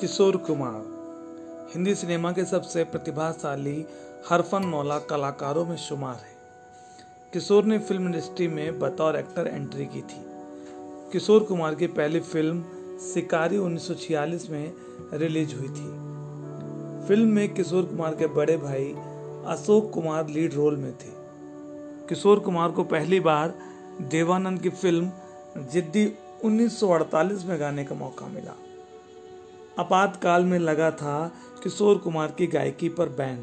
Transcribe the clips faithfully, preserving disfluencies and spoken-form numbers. Kishore Kumar Hindi cinema के सबसे प्रतिभाशाली हरफन मौला कलाकारों में शुमार है। किशोर ने फिल्म इंडस्ट्री में बतौर एक्टर एंट्री की थी। किशोर कुमार की पहली फिल्म शिकारी उन्नीस सौ छियालीस में रिलीज हुई थी। फिल्म में किशोर कुमार के बड़े भाई अशोक कुमार लीड रोल में थे। किशोर कुमार को पहली बार देवानंद की फिल्म जिद्दी उन्नीस सौ अड़तालीस में गाने का मौका मिला। आपातकाल में लगा था किशोर कुमार की गायकी पर बैन।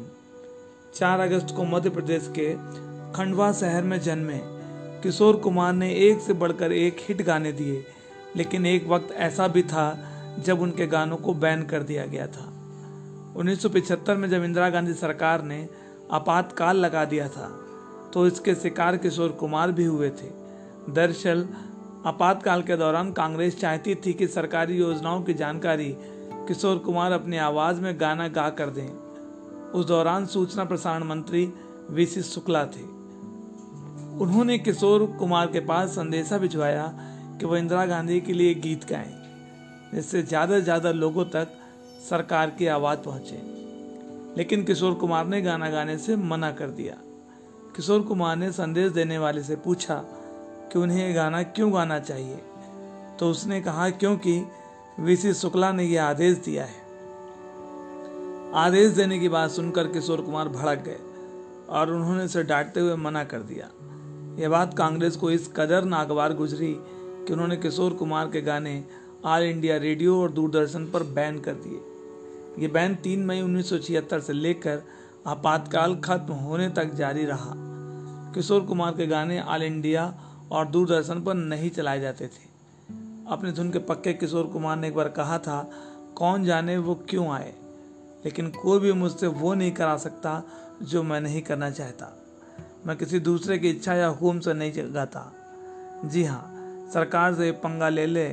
चार अगस्त को मध्य प्रदेश के खंडवा शहर में जन्मे किशोर कुमार ने एक से बढ़कर एक हिट गाने दिए, लेकिन एक वक्त ऐसा भी था जब उनके गानों को बैन कर दिया गया था। उन्नीस सौ पचहत्तर में जब इंदिरा गांधी सरकार ने आपातकाल लगा दिया था तो इसके शिकार किशोर कुमार भी हुए थे। दरअसल आपातकाल के दौरान कांग्रेस चाहती थी कि सरकारी योजनाओं की जानकारी किशोर कुमार अपनी आवाज़ में गाना गा कर दें। उस दौरान सूचना प्रसारण मंत्री वी सी शुक्ला थे। उन्होंने किशोर कुमार के पास संदेशा भिजवाया कि वह इंदिरा गांधी के लिए गीत गाएं, जिससे ज़्यादा से ज़्यादा लोगों तक सरकार की आवाज़ पहुँचे, लेकिन किशोर कुमार ने गाना गाने से मना कर दिया। किशोर कुमार ने संदेश देने वाले से पूछा कि उन्हें यह गाना क्यों गाना चाहिए, तो उसने कहा क्योंकि वी सी शुक्ला ने यह आदेश दिया है। आदेश देने की बात सुनकर किशोर कुमार भड़क गए और उन्होंने उसे डांटते हुए मना कर दिया। यह बात कांग्रेस को इस कदर नागवार गुजरी कि उन्होंने किशोर कुमार के गाने ऑल इंडिया रेडियो और दूरदर्शन पर बैन कर दिए। ये बैन तीन मई उन्नीस सौ छिहत्तर से लेकर आपातकाल खत्म होने तक जारी रहा। किशोर कुमार के गाने ऑल इंडिया और दूरदर्शन पर नहीं चलाए जाते थे। अपने धुन के पक्के किशोर कुमार ने एक बार कहा था, कौन जाने वो क्यों आए, लेकिन कोई भी मुझसे वो नहीं करा सकता जो मैं नहीं करना चाहता। मैं किसी दूसरे की इच्छा या हुक्म से नहीं गाता। जी हाँ, सरकार से पंगा ले ले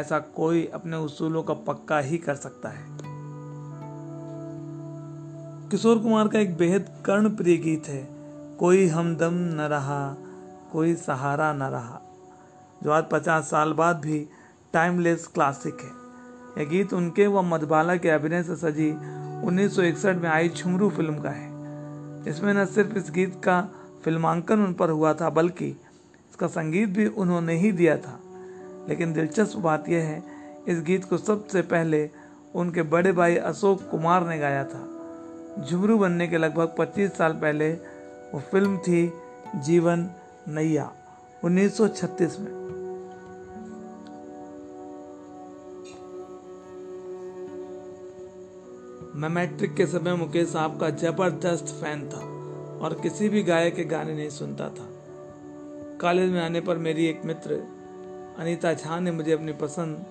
ऐसा कोई अपने उसूलों का पक्का ही कर सकता है। किशोर कुमार का एक बेहद कर्णप्रिय गीत है, कोई हमदम न रहा कोई सहारा न रहा, जो आज पचास साल बाद भी टाइमलेस क्लासिक है। यह गीत उनके व मधुबाला के अभिनय से सजी उन्नीस सौ इकसठ में आई झुमरू फिल्म का है। इसमें न सिर्फ इस गीत का फिल्मांकन उन पर हुआ था, बल्कि इसका संगीत भी उन्होंने ही दिया था। लेकिन दिलचस्प बात यह है, इस गीत को सबसे पहले उनके बड़े भाई अशोक कुमार ने गाया था। झुमरू बनने के लगभग पच्चीस साल पहले वो फिल्म थी जीवन नैया उन्नीस सौ छत्तीस में। मैं मैट्रिक के समय मुकेश साहब का जबरदस्त फैन था और किसी भी गायक के गाने नहीं सुनता था। कॉलेज में आने पर मेरी एक मित्र अनीता झा ने मुझे अपनी पसंद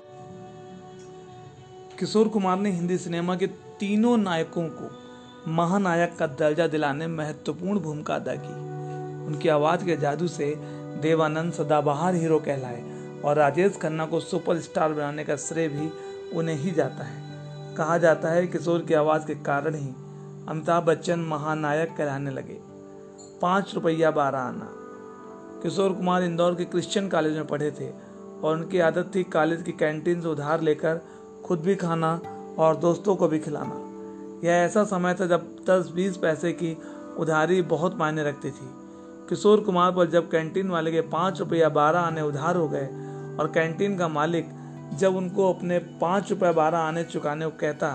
किशोर कुमार ने हिंदी सिनेमा के तीनों नायकों को महानायक का दर्जा दिलाने में महत्वपूर्ण भूमिका अदा की। उनकी आवाज़ के जादू से देवानंद सदाबहार हीरो कहलाए और राजेश खन्ना को सुपरस्टार बनाने का श्रेय भी उन्हें ही जाता है। कहा जाता है किशोर की आवाज़ के कारण ही अमिताभ बच्चन महानायक कहलाने लगे। पाँच रुपया बारह आना। किशोर कुमार इंदौर के क्रिश्चियन कॉलेज में पढ़े थे और उनकी आदत थी कॉलेज की कैंटीन से उधार लेकर खुद भी खाना और दोस्तों को भी खिलाना। यह ऐसा समय था जब दस बीस पैसे की उधारी बहुत मायने रखती थी। किशोर कुमार पर जब कैंटीन वाले के पाँच रुपया बारह आने उधार हो गए और कैंटीन का मालिक जब उनको अपने पाँच रुपया बारह आने चुकाने को कहता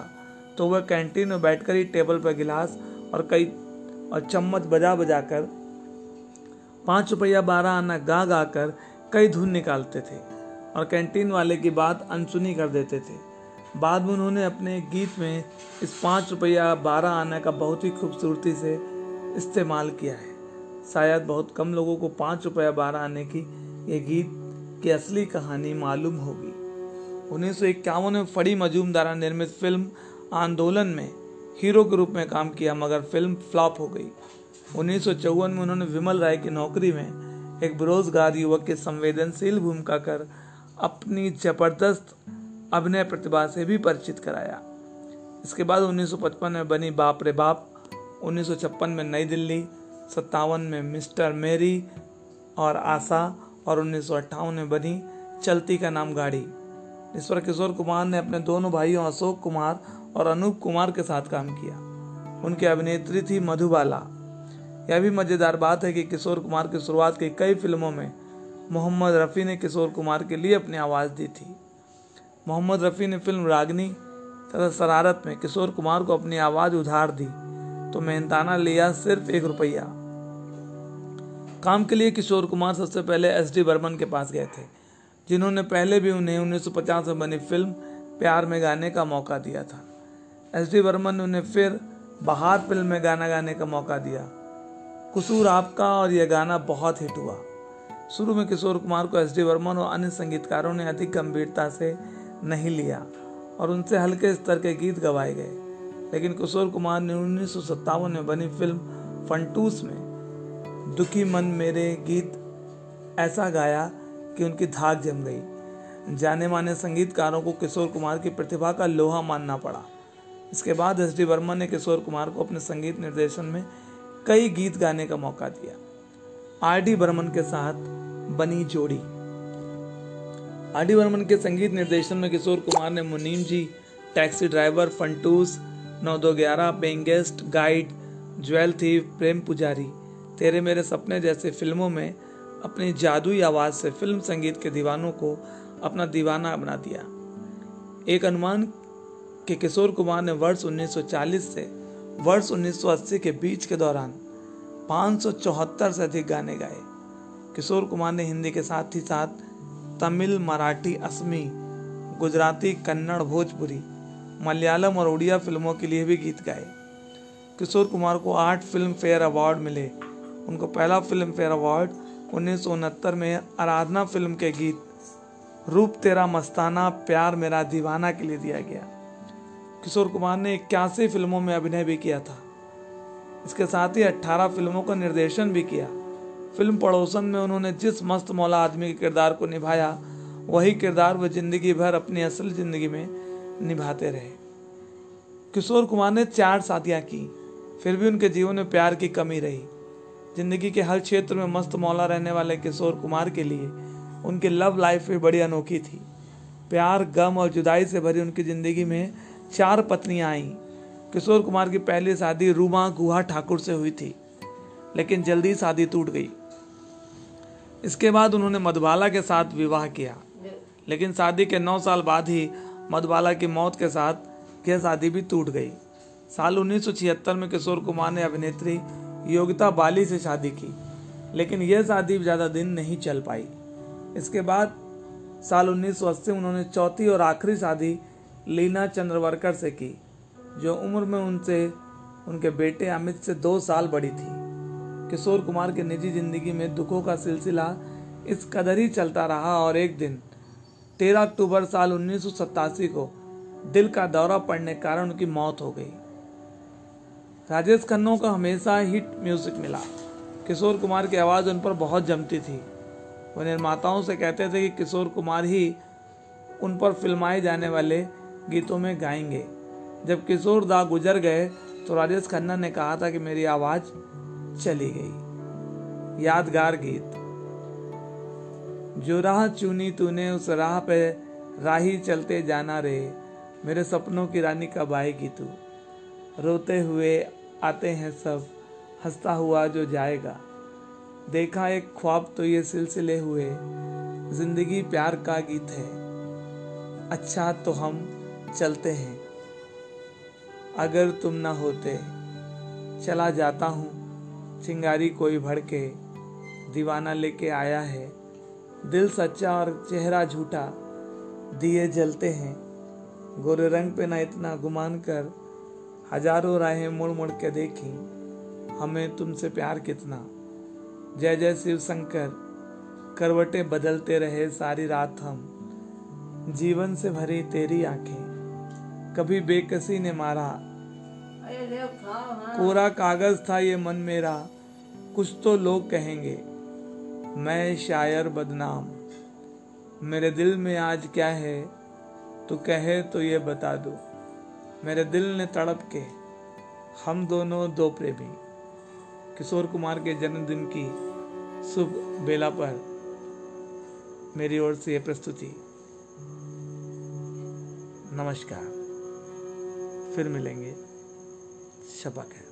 तो वह कैंटीन में बैठकर ही टेबल पर गिलास और कई और चम्मच बजा बजा कर पाँच रुपया बारह आना गा गा कर कई धुन निकालते थे और कैंटीन वाले की बात अनसुनी कर देते थे। बाद में उन्होंने अपने गीत में इस पाँच रुपया बारह आना का बहुत ही खूबसूरती से इस्तेमाल किया है। शायद बहुत कम लोगों को पाँच रुपया बारह आने की ये गीत की असली कहानी मालूम होगी। उन्नीस सौ इक्यावन में फड़ी मजूमदारा निर्मित फिल्म आंदोलन में हीरो के रूप में काम किया, मगर फिल्म फ्लॉप हो गई। उन्नीस सौ चौवन में उन्होंने विमल राय की नौकरी में एक बेरोजगार युवक की संवेदनशील भूमिका कर अपनी जबरदस्त अभिनय प्रतिभा से भी परिचित कराया। इसके बाद उन्नीस सौ पचपन में बनी बाप रे बाप, उन्नीस सौ छप्पन में नई दिल्ली, सत्तावन में मिस्टर मेरी और आशा और उन्नीस सौ अट्ठावन में बनी चलती का नाम गाड़ी। जिस पर किशोर कुमार ने अपने दोनों भाइयों अशोक कुमार और अनूप कुमार के साथ काम किया। उनकी अभिनेत्री थी मधुबाला। यह भी मज़ेदार बात है कि किशोर कुमार की शुरुआत की कई फिल्मों में मोहम्मद रफ़ी ने किशोर कुमार के लिए अपनी आवाज़ दी थी। मोहम्मद रफ़ी ने फिल्म रागनी तथा शरारत में किशोर कुमार को अपनी आवाज़ उधार दी तो मेहनताना लिया सिर्फ एक रुपया। काम के लिए किशोर कुमार सबसे पहले एस डी बर्मन के पास गए थे, जिन्होंने पहले भी उन्हें उन्नीस सौ पचास में बनी फिल्म प्यार में गाने का मौका दिया था। एस डी बर्मन ने उन्हें फिर बहार फिल्म में गाना गाने का मौका दिया। कसूर आपका और यह गाना बहुत हिट हुआ। शुरू में किशोर कुमार को एस डी बर्मन और अन्य संगीतकारों ने अधिक गंभीरता से नहीं लिया और उनसे हल्के स्तर के गीत गवाए गए, लेकिन किशोर कुमार ने उन्नीस सौ सत्तावन में बनी फिल्म फंटूस में दुखी मन मेरे गीत ऐसा गाया कि उनकी धाक जम गई। जाने माने संगीतकारों को किशोर कुमार की प्रतिभा का लोहा मानना पड़ा। इसके बाद एस डी बर्मन ने किशोर कुमार को अपने संगीत निर्देशन में कई गीत गाने का मौका दिया। आर डी बर्मन के साथ बनी जोड़ी। आर डी बर्मन के संगीत निर्देशन में किशोर कुमार ने मुनीम जी, टैक्सी ड्राइवर, फंटूस, नौ दो ग्यारह, बेंगेस्ट, गाइड, ज्वेल थी, प्रेम पुजारी, तेरे मेरे सपने जैसे फिल्मों में अपनी जादुई आवाज़ से फिल्म संगीत के दीवानों को अपना दीवाना बना दिया। एक अनुमान कि किशोर कुमार ने वर्ष उन्नीस सौ चालीस से वर्ष उन्नीस सौ अस्सी के बीच के दौरान पाँच सौ चौहत्तर से अधिक गाने गाए। किशोर कुमार ने हिंदी के साथ ही साथ तमिल, मराठी, असमी, गुजराती, कन्नड़, भोजपुरी, मलयालम और उड़िया फिल्मों के लिए भी गीत गाए। किशोर कुमार को आठ फिल्म फेयर अवार्ड मिले। उनको पहला फिल्म फेयर अवार्ड उन्नीस सौ उनहत्तर में आराधना फिल्म के गीत रूप तेरा मस्ताना, प्यार मेरा दीवाना के लिए दिया गया। किशोर कुमार ने इक्यासी फिल्मों में अभिनय भी किया था। इसके साथ ही अट्ठारह फिल्मों का निर्देशन भी किया। फिल्म पड़ोसन में उन्होंने जिस मस्त मौला आदमी के किरदार को निभाया, वही किरदार वह जिंदगी भर अपनी असल जिंदगी में निभाते रहे। किशोर कुमार ने चार शादियाँ की, फिर भी उनके जीवन में प्यार की कमी रही। जिंदगी के हर क्षेत्र में मस्त मौला रहने वाले किशोर कुमार के लिए उनकी लव लाइफ भी बड़ी अनोखी थी। प्यार, गम और जुदाई से भरी उनकी ज़िंदगी में चार पत्नियाँ आईं। किशोर कुमार की पहली शादी रूमा गुहा ठाकुर से हुई थी, लेकिन जल्दी शादी टूट गई। इसके बाद उन्होंने मधुबाला के साथ विवाह किया, लेकिन शादी के नौ साल बाद ही मधुबाला की मौत के साथ यह शादी भी टूट गई। साल उन्नीस सौ छिहत्तर में किशोर कुमार ने अभिनेत्री योगिता बाली से शादी की, लेकिन यह शादी ज़्यादा दिन नहीं चल पाई। इसके बाद साल उन्नीस सौ अस्सी में उन्होंने चौथी और आखिरी शादी लीना चंद्रवरकर से की, जो उम्र में उनसे उनके बेटे अमित से दो साल बड़ी थी। किशोर कुमार के निजी ज़िंदगी में दुखों का सिलसिला इस कदर ही चलता रहा और एक दिन तेरह अक्टूबर साल उन्नीस सौ सतासी को दिल का दौरा पड़ने के कारण उनकी मौत हो गई। राजेश खन्ना को हमेशा हिट म्यूजिक मिला। किशोर कुमार की आवाज़ उन पर बहुत जमती थी। वह निर्माताओं से कहते थे कि किशोर कुमार ही उन पर फिल्माए जाने वाले गीतों में गाएंगे। जब किशोर दा गुजर गए तो राजेश खन्ना ने कहा था कि मेरी आवाज़ चली गई। यादगार गीत। जो राह चुनी तूने उस राह पे राही चलते जाना रे, मेरे सपनों की रानी कब आएगी तू, रोते हुए आते हैं सब, हंसता हुआ जो जाएगा, देखा एक ख्वाब तो ये सिलसिले हुए, जिंदगी प्यार का गीत है, अच्छा तो हम चलते हैं, अगर तुम ना होते, चला जाता हूँ, चिंगारी कोई भड़के, दीवाना लेके आया है, दिल सच्चा और चेहरा झूठा, दिए जलते हैं, गोरे रंग पे ना इतना गुमान कर, हजारों राहें मुड़ मुड़ के देखी, हमें तुमसे प्यार कितना, जय जय शिव शंकर, करवटें बदलते रहे सारी रात हम, जीवन से भरी तेरी आंखें, कभी बेकसी ने मारा, कोरा कागज था ये मन मेरा, कुछ तो लोग कहेंगे मैं शायर बदनाम, मेरे दिल में आज क्या है तू कहे तो ये बता दो, मेरे दिल ने तड़प के, हम दोनों दो प्रेमी। किशोर कुमार के जन्मदिन की शुभ बेला पर मेरी ओर से ये प्रस्तुति। नमस्कार, फिर मिलेंगे, शब्बा खैर।